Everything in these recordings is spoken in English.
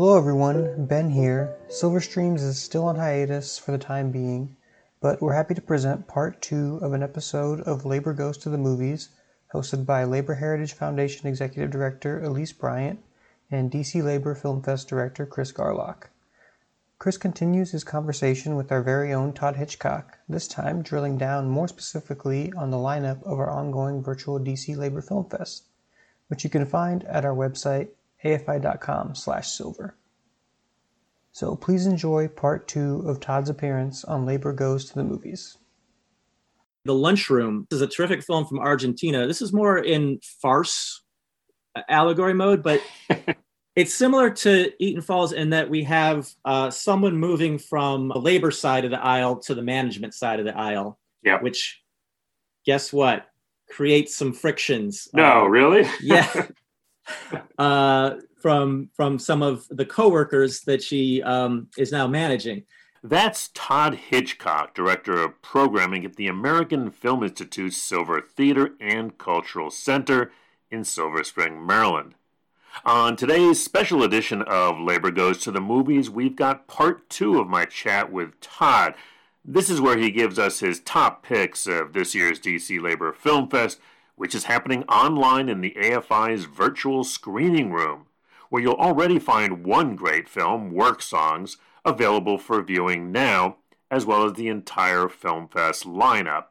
Hello everyone, Ben here. Silver Streams is still on hiatus for the time being, but we're happy to present part 2 of an episode of Labor Goes to the Movies, hosted by Labor Heritage Foundation Executive Director Elise Bryant and DC Labor Film Fest Director Chris Garlock. Chris continues his conversation with our very own Todd Hitchcock, this time drilling down more specifically on the lineup of our ongoing virtual DC Labor Film Fest, which you can find at our website afi.com/silver. So please enjoy part 2 of Todd's appearance on Labor Goes to the Movies. The Lunchroom is a terrific film from Argentina. This is more in farce allegory mode, but it's similar to Eaton Falls in that we have someone moving from the labor side of the aisle to the management side of the aisle, which, guess what, creates some frictions. Really? Yeah. From some of the coworkers that she is now managing. That's Todd Hitchcock, Director of Programming at the American Film Institute's Silver Theater and Cultural Center in Silver Spring, Maryland. On today's special edition of Labor Goes to the Movies, we've got part 2 of my chat with Todd. This is where he gives us his top picks of this year's DC Labor Film Fest, which is happening online in the AFI's virtual screening room, where you'll already find one great film, Work Songs, available for viewing now, as well as the entire Film Fest lineup.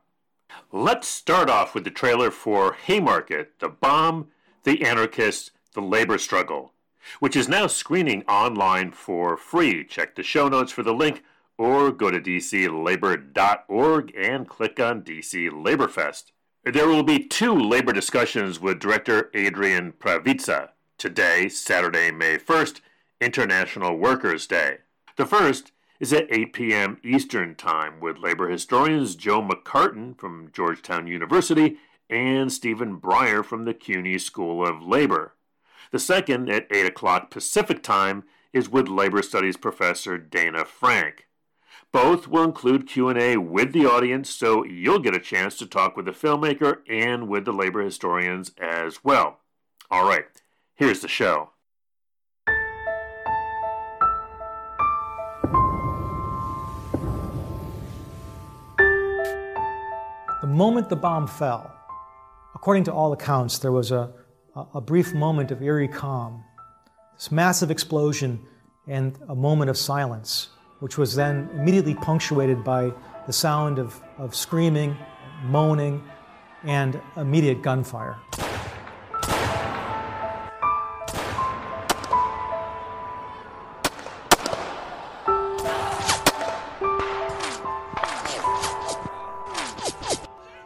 Let's start off with the trailer for Haymarket, The Bomb, The Anarchists, The Labor Struggle, which is now screening online for free. Check the show notes for the link, or go to dclabor.org and click on DC Labor Fest. There will be 2 labor discussions with director Adrian Pravica today, Saturday, May 1st, International Workers' Day. The first is at 8 p.m. Eastern Time with labor historians Joe McCartan from Georgetown University and Stephen Brier from the CUNY School of Labor. The second, at 8 o'clock Pacific Time, is with labor studies professor Dana Frank. Both will include Q&A with the audience, so you'll get a chance to talk with the filmmaker and with the labor historians as well. All right, here's the show. The moment the bomb fell, according to all accounts, there was a brief moment of eerie calm, this massive explosion, and a moment of silence, which was then immediately punctuated by the sound of screaming, moaning, and immediate gunfire.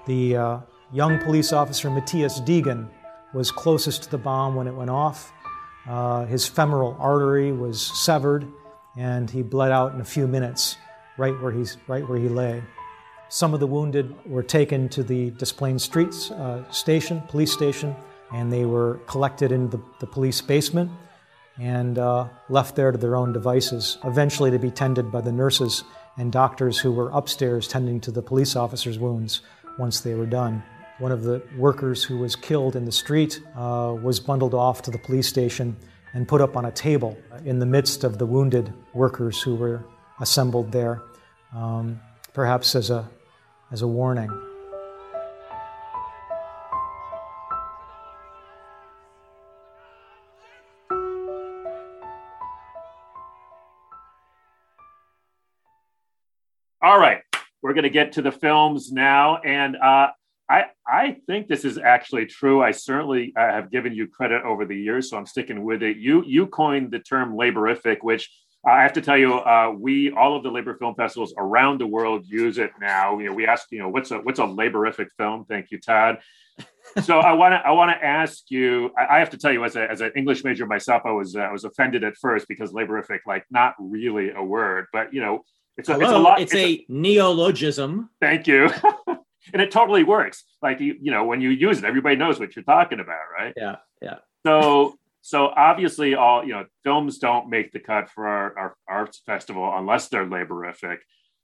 The young police officer Matthias Deegan was closest to the bomb when it went off. His femoral artery was severed, and he bled out in a few minutes, right where he lay. Some of the wounded were taken to the Des Plaines Streets police station, and they were collected in the police basement and left there to their own devices, eventually to be tended by the nurses and doctors who were upstairs tending to the police officers' wounds once they were done. One of the workers who was killed in the street was bundled off to the police station and put up on a table in the midst of the wounded workers who were assembled there, perhaps as a warning. All right, we're going to get to the films now, and I think this is actually true. I certainly have given you credit over the years, so I'm sticking with it. You coined the term laborific, which I have to tell you, all of the labor film festivals around the world use it now. You know, we ask, what's a laborific film? Thank you, Todd. So I want to ask you. I have to tell you, as an English major myself, I was offended at first because laborific, like, not really a word, but it's a neologism. Thank you. And it totally works. Like, when you use it, everybody knows what you're talking about, right? Yeah, yeah. So obviously all, films don't make the cut for our festival unless they're laborific.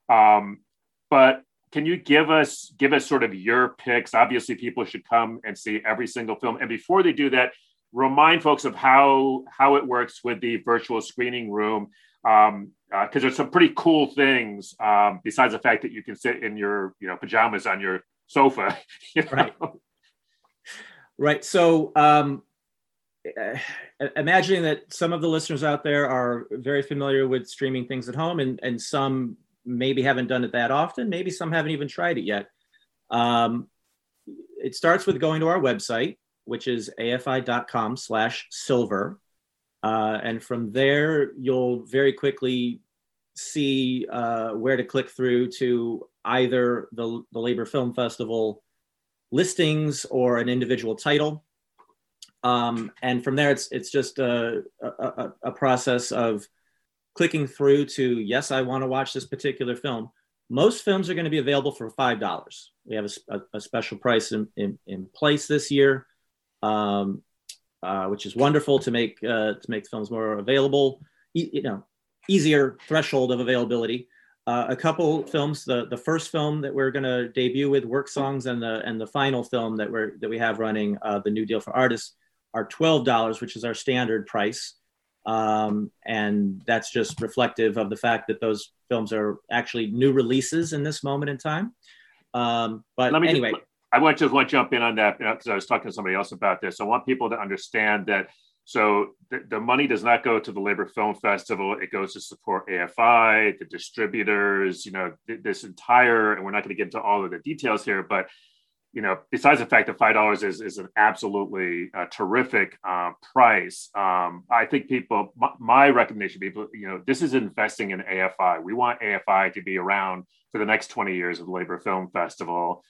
But can you give us sort of your picks? Obviously people should come and see every single film. And before they do that, remind folks of how it works with the virtual screening room, because there's some pretty cool things besides the fact that you can sit in your pajamas on your sofa. Right. Right. So imagining that some of the listeners out there are very familiar with streaming things at home, and some maybe haven't done it that often, maybe some haven't even tried it yet. It starts with going to our website, which is afi.com/silver. And from there, you'll very quickly see where to click through to either the Labor Film Festival listings or an individual title. And from there, it's just a process of clicking through to, yes, I want to watch this particular film. Most films are going to be available for $5. We have a special price in place this year, which is wonderful to make films more available, easier threshold of availability. A couple films, the first film that we're going to debut with, Work Songs, and the final film that we have running, The New Deal for Artists, are $12, which is our standard price. And that's just reflective of the fact that those films are actually new releases in this moment in time. I want to jump in on that because I was talking to somebody else about this. I want people to understand that. So the money does not go to the Labor Film Festival. It goes to support AFI, the distributors, this entire, and we're not going to get into all of the details here, but besides the fact that $5 is an absolutely terrific price, I think people, my recommendation to people, this is investing in AFI. We want AFI to be around for the next 20 years of the Labor Film Festival.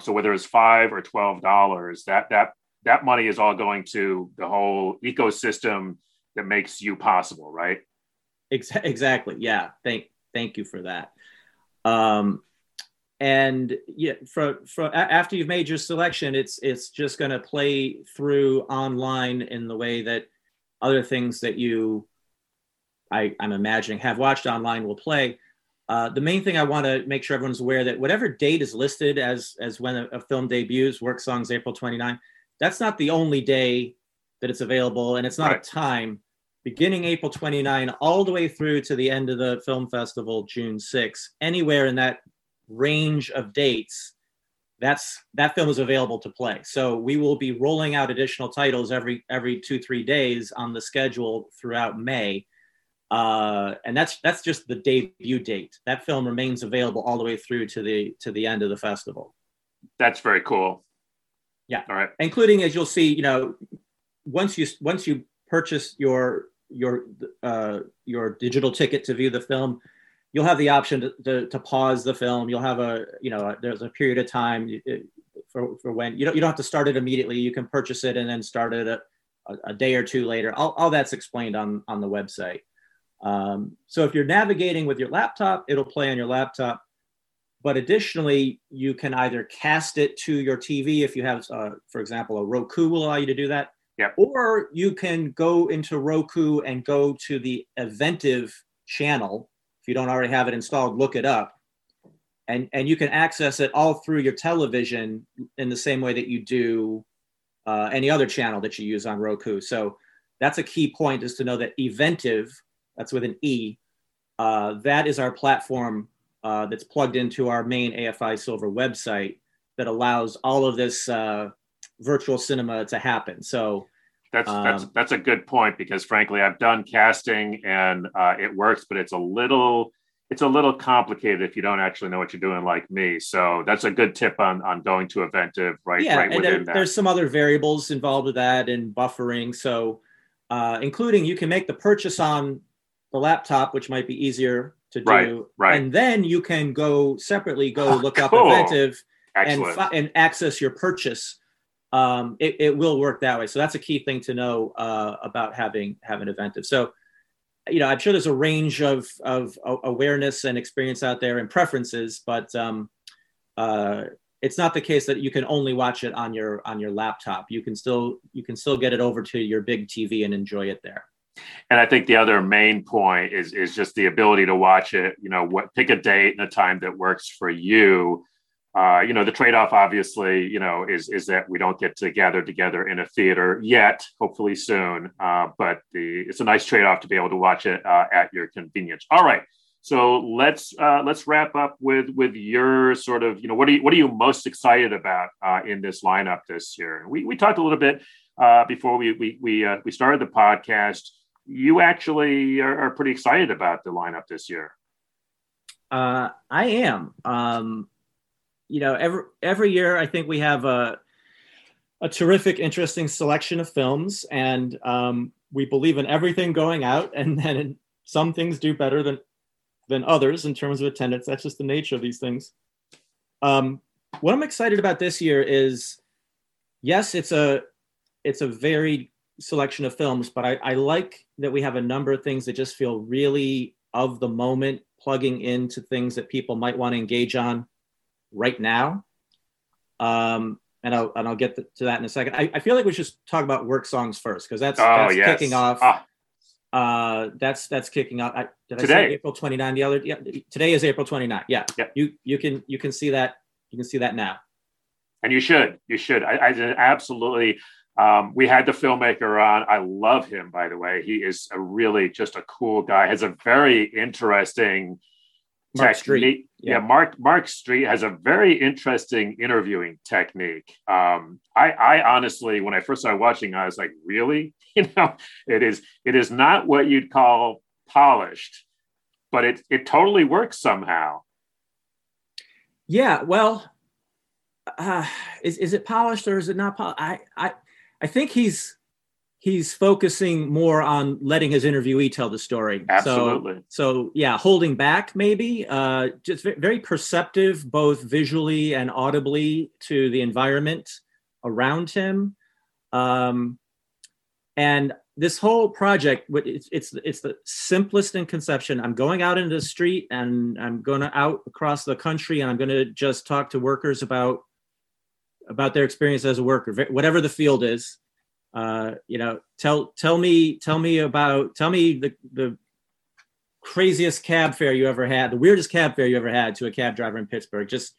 So whether it's $5 or $12, that money is all going to the whole ecosystem that makes you possible, right? Exactly. Yeah. Thank you for that. And yeah, for after you've made your selection, it's just going to play through online in the way that other things that I'm imagining have watched online will play. The main thing I want to make sure everyone's aware that whatever date is listed as when a film debuts, Work Songs April 29, that's not the only day that it's available, and it's not right. A time. Beginning April 29 all the way through to the end of the film festival, June 6, anywhere in that range of dates, that film is available to play. So we will be rolling out additional titles every 2-3 days on the schedule throughout May, and that's just the debut date. That film remains available all the way through to the end of the festival. That's very cool. Yeah, all right. Including, as you'll see, once you purchase your digital ticket to view the film, you'll have the option to pause the film. You'll have there's a period of time for when you don't have to start it immediately. You can purchase it and then start it a day or two later. All that's explained on the website. So if you're navigating with your laptop, it'll play on your laptop. But additionally, you can either cast it to your TV if you have, for example, a Roku will allow you to do that. Yep. Or you can go into Roku and go to the Eventive channel. If you don't already have it installed, look it up. And you can access it all through your television in the same way that you do any other channel that you use on Roku. So that's a key point, is to know that Eventive, that's with an E, that is our platform that's plugged into our main AFI Silver website that allows all of this virtual cinema to happen. So that's a good point, because frankly, I've done casting and it works, but it's a little complicated if you don't actually know what you're doing, like me. So that's a good tip on going to Eventive, right? Yeah, right, and there's some other variables involved with that and buffering. So including, you can make the purchase on the laptop, which might be easier to do. Right. And then you can go separately look up Eventive and access your purchase. It will work that way. So that's a key thing to know about having Eventive. So, I'm sure there's a range of awareness and experience out there and preferences, but it's not the case that you can only watch it on your laptop. You can still get it over to your big TV and enjoy it there. And I think the other main point is just the ability to watch it, pick a date and a time that works for you. The trade-off, obviously, is that we don't get to gather together in a theater yet, hopefully soon. But it's a nice trade-off to be able to watch it at your convenience. All right. So let's wrap up with your sort of, what are you most excited about in this lineup this year? We talked a little bit before we started the podcast. You actually are pretty excited about the lineup this year. I am. Every year I think we have a terrific, interesting selection of films, and we believe in everything going out, and then some things do better than others in terms of attendance. That's just the nature of these things. What I'm excited about this year is, yes, it's a varied selection of films, but I like that we have a number of things that just feel really of the moment, plugging into things that people might want to engage on right now. And I'll get to that in a second. I feel like we should talk about Work Songs first, because that's kicking off. That's kicking off. Did I say April 29? Today is April 29. Yeah. You can see that. You can see that now. And you should. You should. I absolutely. We had the filmmaker on. I love him, by the way. He is just a cool guy. Has a very interesting. Mark Street. Mark Street has a very interesting interviewing technique. I honestly, when I first started watching, I was like, really? It is not what you'd call polished, but it totally works somehow. Yeah, well, is it polished or is it not polished? I think he's focusing more on letting his interviewee tell the story. Absolutely. So yeah, holding back maybe, just very perceptive, both visually and audibly, to the environment around him. And this whole project, it's the simplest in conception. I'm going out into the street, and I'm going out across the country, and I'm going to just talk to workers about their experience as a worker, whatever the field is. Tell me the craziest cab fare you ever had, the weirdest cab fare you ever had, to a cab driver in Pittsburgh. Just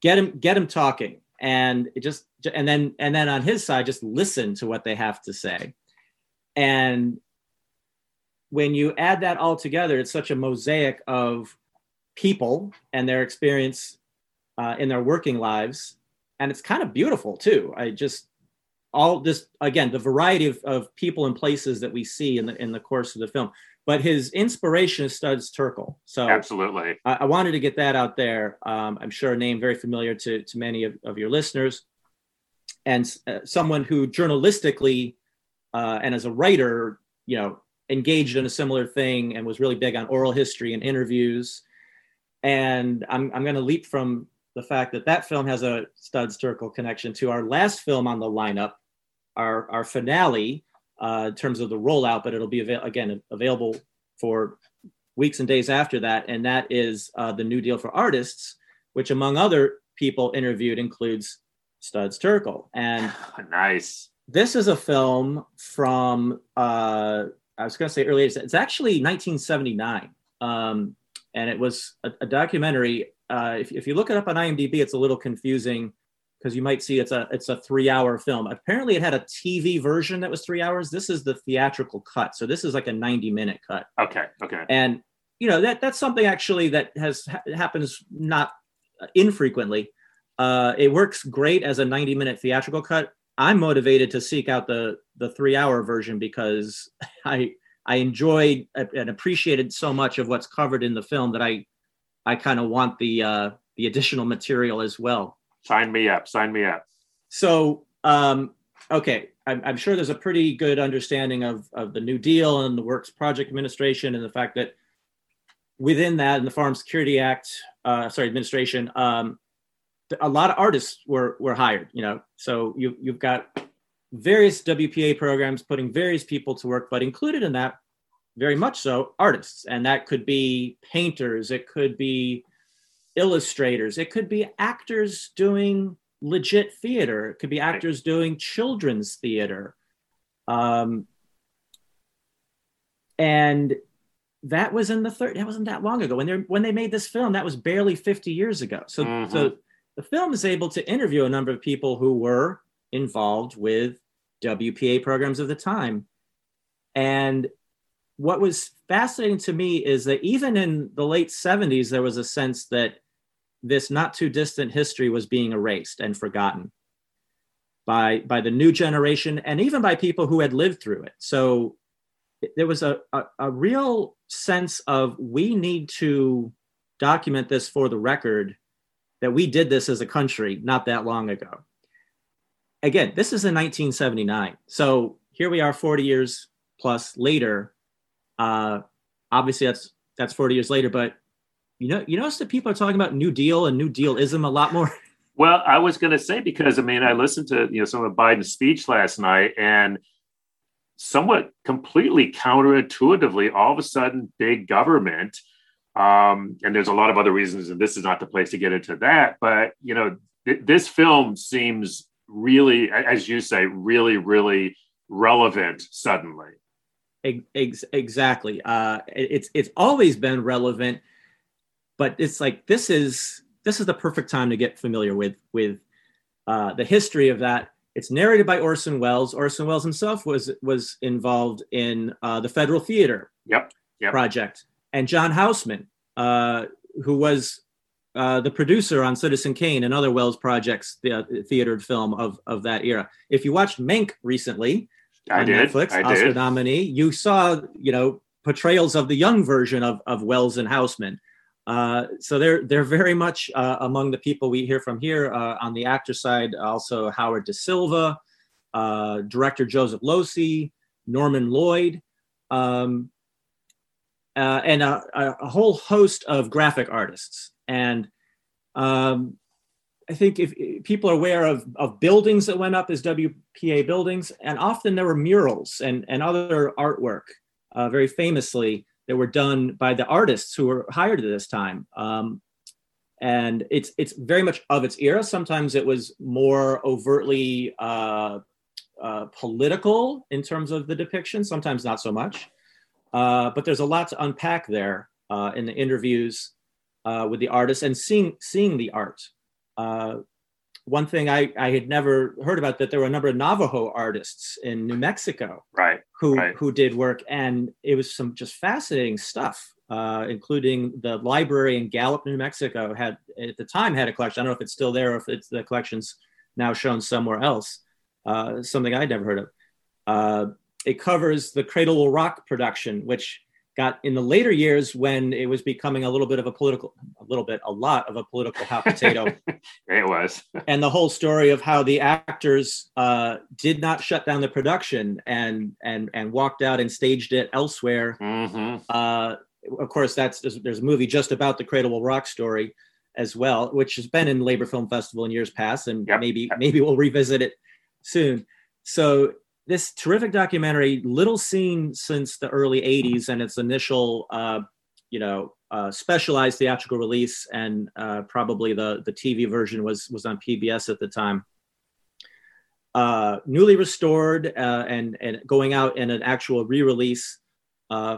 get him talking, and then on his side, just listen to what they have to say. And when you add that all together, it's such a mosaic of people and their experience in their working lives, and it's kind of beautiful too. All this, again, the variety of people and places that we see in the course of the film. But his inspiration is Studs Terkel. So absolutely, I wanted to get that out there. I'm sure a name very familiar to many of your listeners, and someone who journalistically and as a writer, engaged in a similar thing and was really big on oral history and interviews. And I'm going to leap from the fact that film has a Studs Terkel connection to our last film on the lineup, our finale, in terms of the rollout, but it'll be available for weeks and days after that. And that is The New Deal for Artists, which among other people interviewed includes Studs Terkel. And nice. This is a film from, I was going to say earlier, it's actually 1979. And it was a documentary. If you look it up on IMDb, it's a little confusing, because you might see it's a 3-hour film. Apparently it had a TV version that was 3 hours. This is the theatrical cut. So this is like a 90-minute cut. Okay. And that's something actually that happens not infrequently. It works great as a 90-minute theatrical cut. I'm motivated to seek out the 3-hour version, because I enjoyed and appreciated so much of what's covered in the film that I kind of want the additional material as well. Sign me up. So, okay. I'm sure there's a pretty good understanding of the New Deal and the Works Project Administration, and the fact that within that, in the Farm Security Act, administration, a lot of artists were hired, so you've got various WPA programs putting various people to work, but included in that, very much so, artists. And that could be painters, it could be illustrators, it could be actors doing legit theater, it could be actors doing children's theater. And that was that wasn't that long ago. When they made this film, that was barely 50 years ago. So the film is able to interview a number of people who were involved with WPA programs of the time. And what was fascinating to me is that even in the late 70s, there was a sense that this not too distant history was being erased and forgotten by the new generation and even by people who had lived through it. So there was a real sense of, we need to document this for the record, that we did this as a country not that long ago. Again, this is in 1979. So here we are 40 years plus later. Obviously that's 40 years later, but you notice that people are talking about New Deal and New Deal-ism a lot more. Well, I was going to say, because I mean, I listened to some of Biden's speech last night, and somewhat completely counterintuitively, all of a sudden, big government, and there's a lot of other reasons, and this is not the place to get into that, but this film seems really, as you say, really, really relevant suddenly. Exactly. It's always been relevant, but it's like, this is the perfect time to get familiar with the history of that. It's narrated by Orson Welles. Orson Welles himself was involved in the Federal Theater project, and John Houseman, who was the producer on Citizen Kane and other Welles projects, the theater and film of that era. If you watched Mank recently, Netflix, Oscar nominee, you saw, portrayals of the young version of Welles and Houseman. So they're very much among the people we hear from here. On the actor side, also Howard De Silva, director Joseph Losey, Norman Lloyd, and a whole host of graphic artists. And I think if people are aware of buildings that went up as WPA buildings, and often there were murals and other artwork, very famously, that were done by the artists who were hired at this time. And it's very much of its era. Sometimes it was more overtly political in terms of the depiction, sometimes not so much. But there's a lot to unpack there in the interviews with the artists and seeing the art. One thing I had never heard about, that there were a number of Navajo artists in New Mexico who did work. And it was some just fascinating stuff, including the library in Gallup, New Mexico had at the time a collection. I don't know if it's still there or if the collection's now shown somewhere else, something I'd never heard of. It covers the Cradle Will Rock production, which got in the later years when it was becoming a lot of a political hot potato. It was. And the whole story of how the actors did not shut down the production and walked out and staged it elsewhere. Mm-hmm. Of course, there's a movie just about the Cradle Will Rock story as well, which has been in Labor Film Festival in years past, and maybe we'll revisit it soon. So this terrific documentary, little seen since the early 80s and its initial, specialized theatrical release, and probably the TV version was on PBS at the time. Newly restored and going out in an actual re-release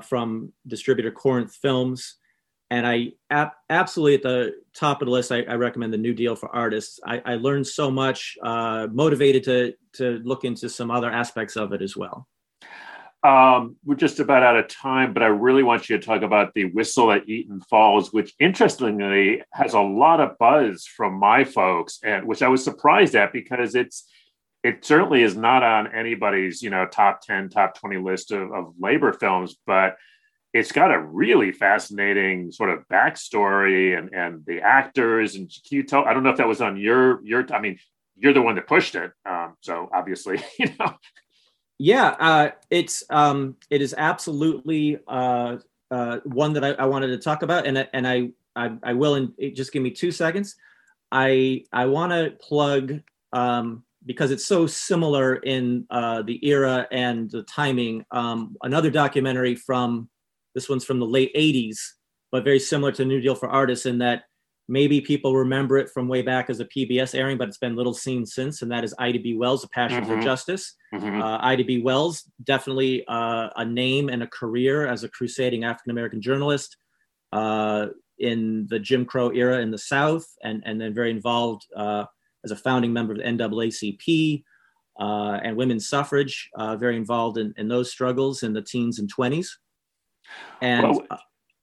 from distributor Corinth Films. And I absolutely, at the top of the list, I recommend The New Deal for Artists. I learned so much, motivated to look into some other aspects of it as well. We're just about out of time, but I really want you to talk about The Whistle at Eaton Falls, which interestingly has a lot of buzz from my folks, and which I was surprised at, because it certainly is not on anybody's top 10, top 20 list of labor films, but it's got a really fascinating sort of backstory and the actors. And can you tell, I don't know if that was on your, I mean, you're the one that pushed it. So obviously, Yeah, it is absolutely one that I wanted to talk about. And I will, and just give me 2 seconds. I want to plug, because it's so similar in the era and the timing, another documentary this one's from the late 80s, but very similar to New Deal for Artists in that maybe people remember it from way back as a PBS airing, but it's been little seen since, and that is Ida B. Wells, A Passion for Justice. Mm-hmm. Ida B. Wells, definitely a name and a career as a crusading African-American journalist. in the Jim Crow era in the South, and then very involved as a founding member of the NAACP and women's suffrage, very involved in those struggles in the teens and 20s. And well,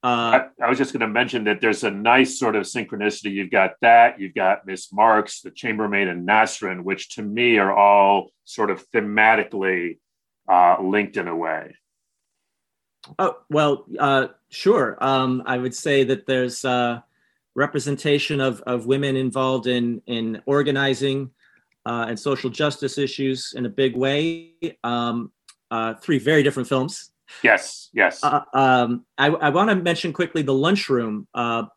I was just going to mention that there's a nice sort of synchronicity. You've got that, you've got Miss Marks, the Chambermaid, and Nasrin, which to me are all sort of thematically linked in a way. Oh, well, sure. I would say that there's representation of women involved in organizing and social justice issues in a big way. Three very different films. Yes, yes. I want to mention quickly The Lunchroom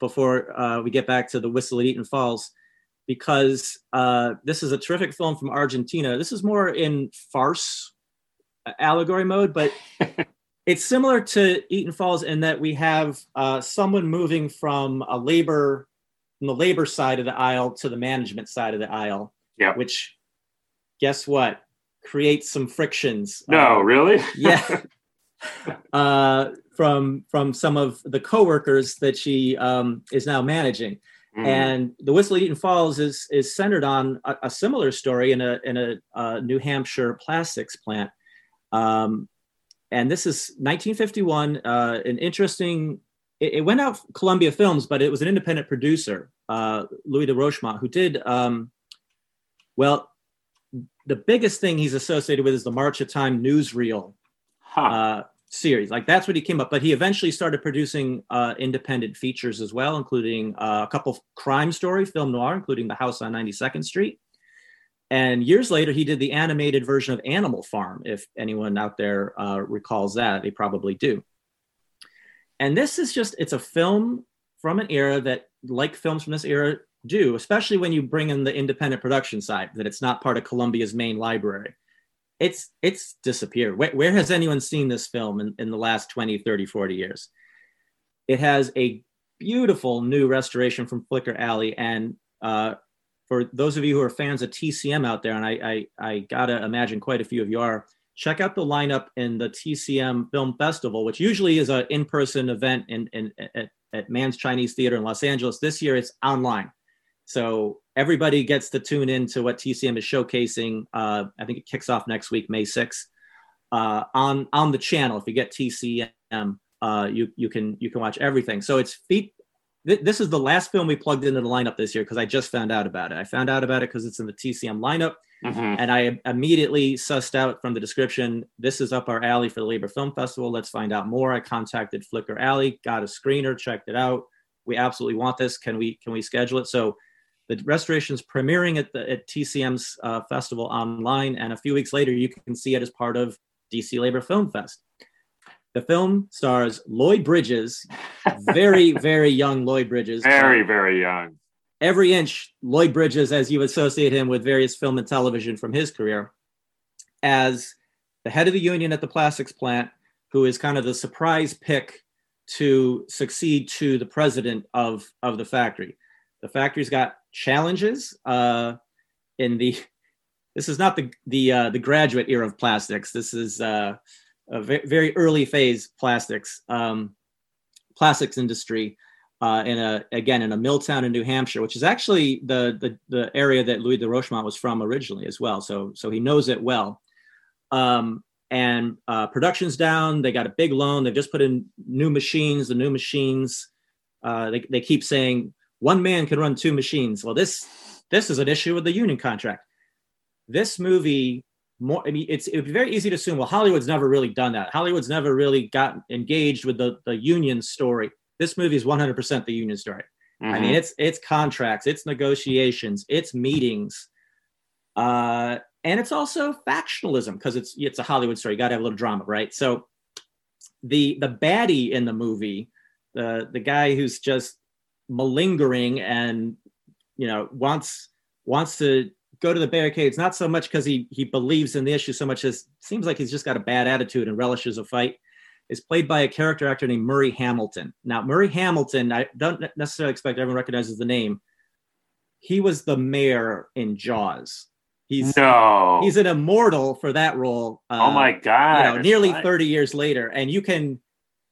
before we get back to The Whistle at Eaton Falls, because this is a terrific film from Argentina. This is more in farce allegory mode, but it's similar to Eaton Falls in that we have someone moving from the labor side of the aisle to the management side of the aisle. Yeah. Which, guess what, creates some frictions. No, really? Yeah. From some of the coworkers that she is now managing, and The Whistle at Eaton Falls is centered on a similar story in a New Hampshire plastics plant, and this is 1951. An interesting. It went out Columbia Films, but it was an independent producer, Louis de Rochemont, who did well. The biggest thing he's associated with is the March of Time newsreel. Huh. Series. Like that's what he came up, but he eventually started producing independent features as well, including a couple of crime story film noir, including The House on 92nd Street. And years later, he did the animated version of Animal Farm. If anyone out there recalls that, they probably do. And this is just, it's a film from an era that like films from this era do, especially when you bring in the independent production side, that it's not part of Columbia's main library. It's disappeared. Where has anyone seen this film in the last 20, 30, 40 years? It has a beautiful new restoration from Flicker Alley. And for those of you who are fans of TCM out there, and I gotta imagine quite a few of you are, check out the lineup in the TCM Film Festival, which usually is an in-person event at Mann's Chinese Theater in Los Angeles. This year it's online. So everybody gets to tune in to what TCM is showcasing. I think it kicks off next week, May 6th, on the channel. If you get TCM, you can watch everything. So it's this is the last film we plugged into the lineup this year because I just found out about it. I found out about it because it's in the TCM lineup, and I immediately sussed out from the description, this is up our alley for the Labor Film Festival. Let's find out more. I contacted Flicker Alley, got a screener, checked it out. We absolutely want this. Can we schedule it? So the restoration is premiering at TCM's festival online, and a few weeks later, you can see it as part of DC Labor Film Fest. The film stars Lloyd Bridges, very, very young Lloyd Bridges. Very, very young. Every inch Lloyd Bridges, as you associate him with various film and television from his career, as the head of the union at the plastics plant, who is kind of the surprise pick to succeed to the president of the factory. The factory's got challenges this is not the graduate era of plastics. This is a very early phase plastics industry in a mill town in New Hampshire, which is actually the area that Louis de Rochemont was from originally as well. So he knows it well. And production's down. They got a big loan. They've just put in new machines. The new machines, they keep saying one man can run two machines. Well, this is an issue with the union contract. This movie, it'd be very easy to assume, well, Hollywood's never really done that. Hollywood's never really got engaged with the union story. This movie is 100% the union story. Mm-hmm. I mean, it's contracts, it's negotiations, it's meetings. And it's also factionalism because it's a Hollywood story. You got to have a little drama, right? So the baddie in the movie, the guy who's just malingering and wants to go to the barricades, not so much because he believes in the issue so much as seems like he's just got a bad attitude and relishes a fight, is played by a character actor named Murray Hamilton. Now, Murray Hamilton, I don't necessarily expect everyone recognizes the name. He was the mayor in Jaws. He's an immortal for that role. Oh my God! Nearly 30 years later, and you can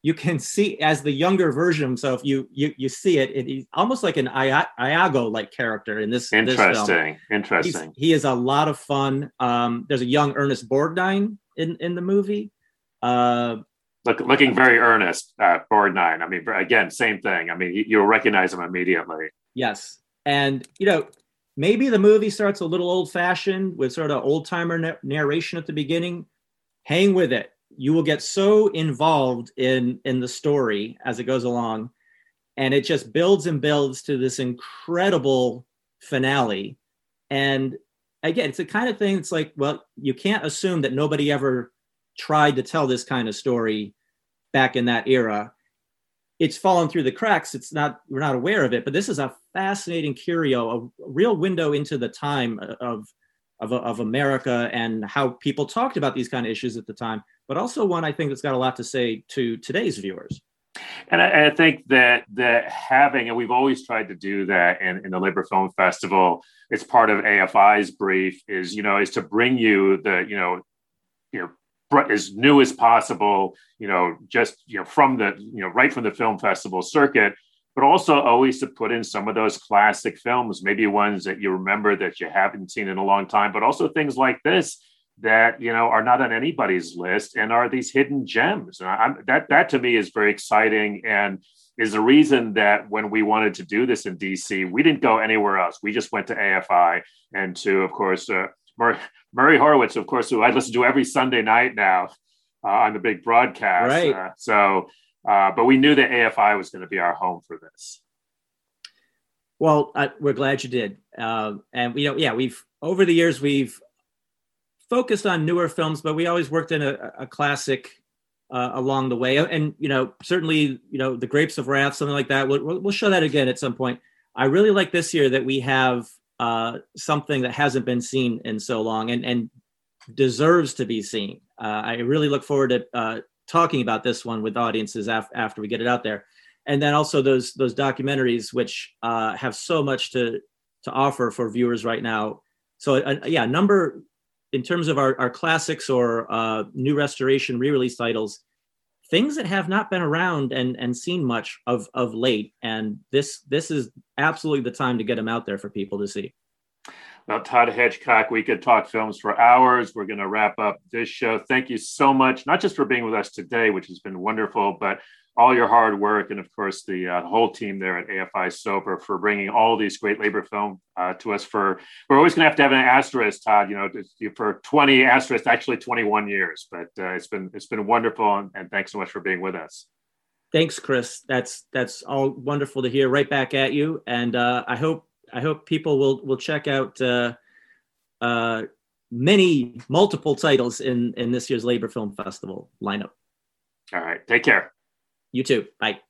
you can see as the younger version of himself, you see it, and he's almost like an Iago-like character in this, film. Interesting. He is a lot of fun. There's a young Ernest Borgnine in the movie. Looking very earnest, Borgnine. I mean, again, same thing. I mean, you'll recognize him immediately. Yes. And, you know, maybe the movie starts a little old-fashioned with sort of old-timer narration at the beginning. Hang with it. You will get so involved in the story as it goes along, and it just builds and builds to this incredible finale. And again, it's the kind of thing, it's like, well, you can't assume that nobody ever tried to tell this kind of story back in that era. It's fallen through the cracks. It's not, we're not aware of it, but this is a fascinating curio, a real window into the time of America and how people talked about these kind of issues at the time, but also one I think that's got a lot to say to today's viewers. And I think that having, and we've always tried to do that in the Labor Film Festival, it's part of AFI's brief is, you know, is to bring you the, as new as possible, from the, right from the film festival circuit, but also always to put in some of those classic films, maybe ones that you remember that you haven't seen in a long time, but also things like this that, are not on anybody's list and are these hidden gems. And that to me is very exciting and is the reason that when we wanted to do this in DC, we didn't go anywhere else. We just went to AFI and to, of course, Murray Horowitz, of course, who I listen to every Sunday night now on the big broadcast. Right. But we knew that AFI was going to be our home for this. Well, we're glad you did. We've over the years, we've focused on newer films, but we always worked in a classic along the way. And, certainly, The Grapes of Wrath, something like that. We'll show that again at some point. I really like this year that we have something that hasn't been seen in so long and deserves to be seen. I really look forward to talking about this one with audiences after we get it out there. And then also those documentaries, which have so much to offer for viewers right now. So number in terms of our classics or new restoration re-release titles, things that have not been around and seen much of late. And this is absolutely the time to get them out there for people to see. Well, Todd Hitchcock, we could talk films for hours. We're going to wrap up this show. Thank you so much, not just for being with us today, which has been wonderful, but all your hard work and, of course, the whole team there at AFI Sober for bringing all these great labor film to us. We're always going to have an asterisk, Todd, for 20 asterisks, actually 21 years. But it's been wonderful, and thanks so much for being with us. Thanks, Chris. That's all wonderful to hear. Right back at you, and I hope people will check out multiple titles in this year's Labor Film Festival lineup. All right. Take care. You too. Bye.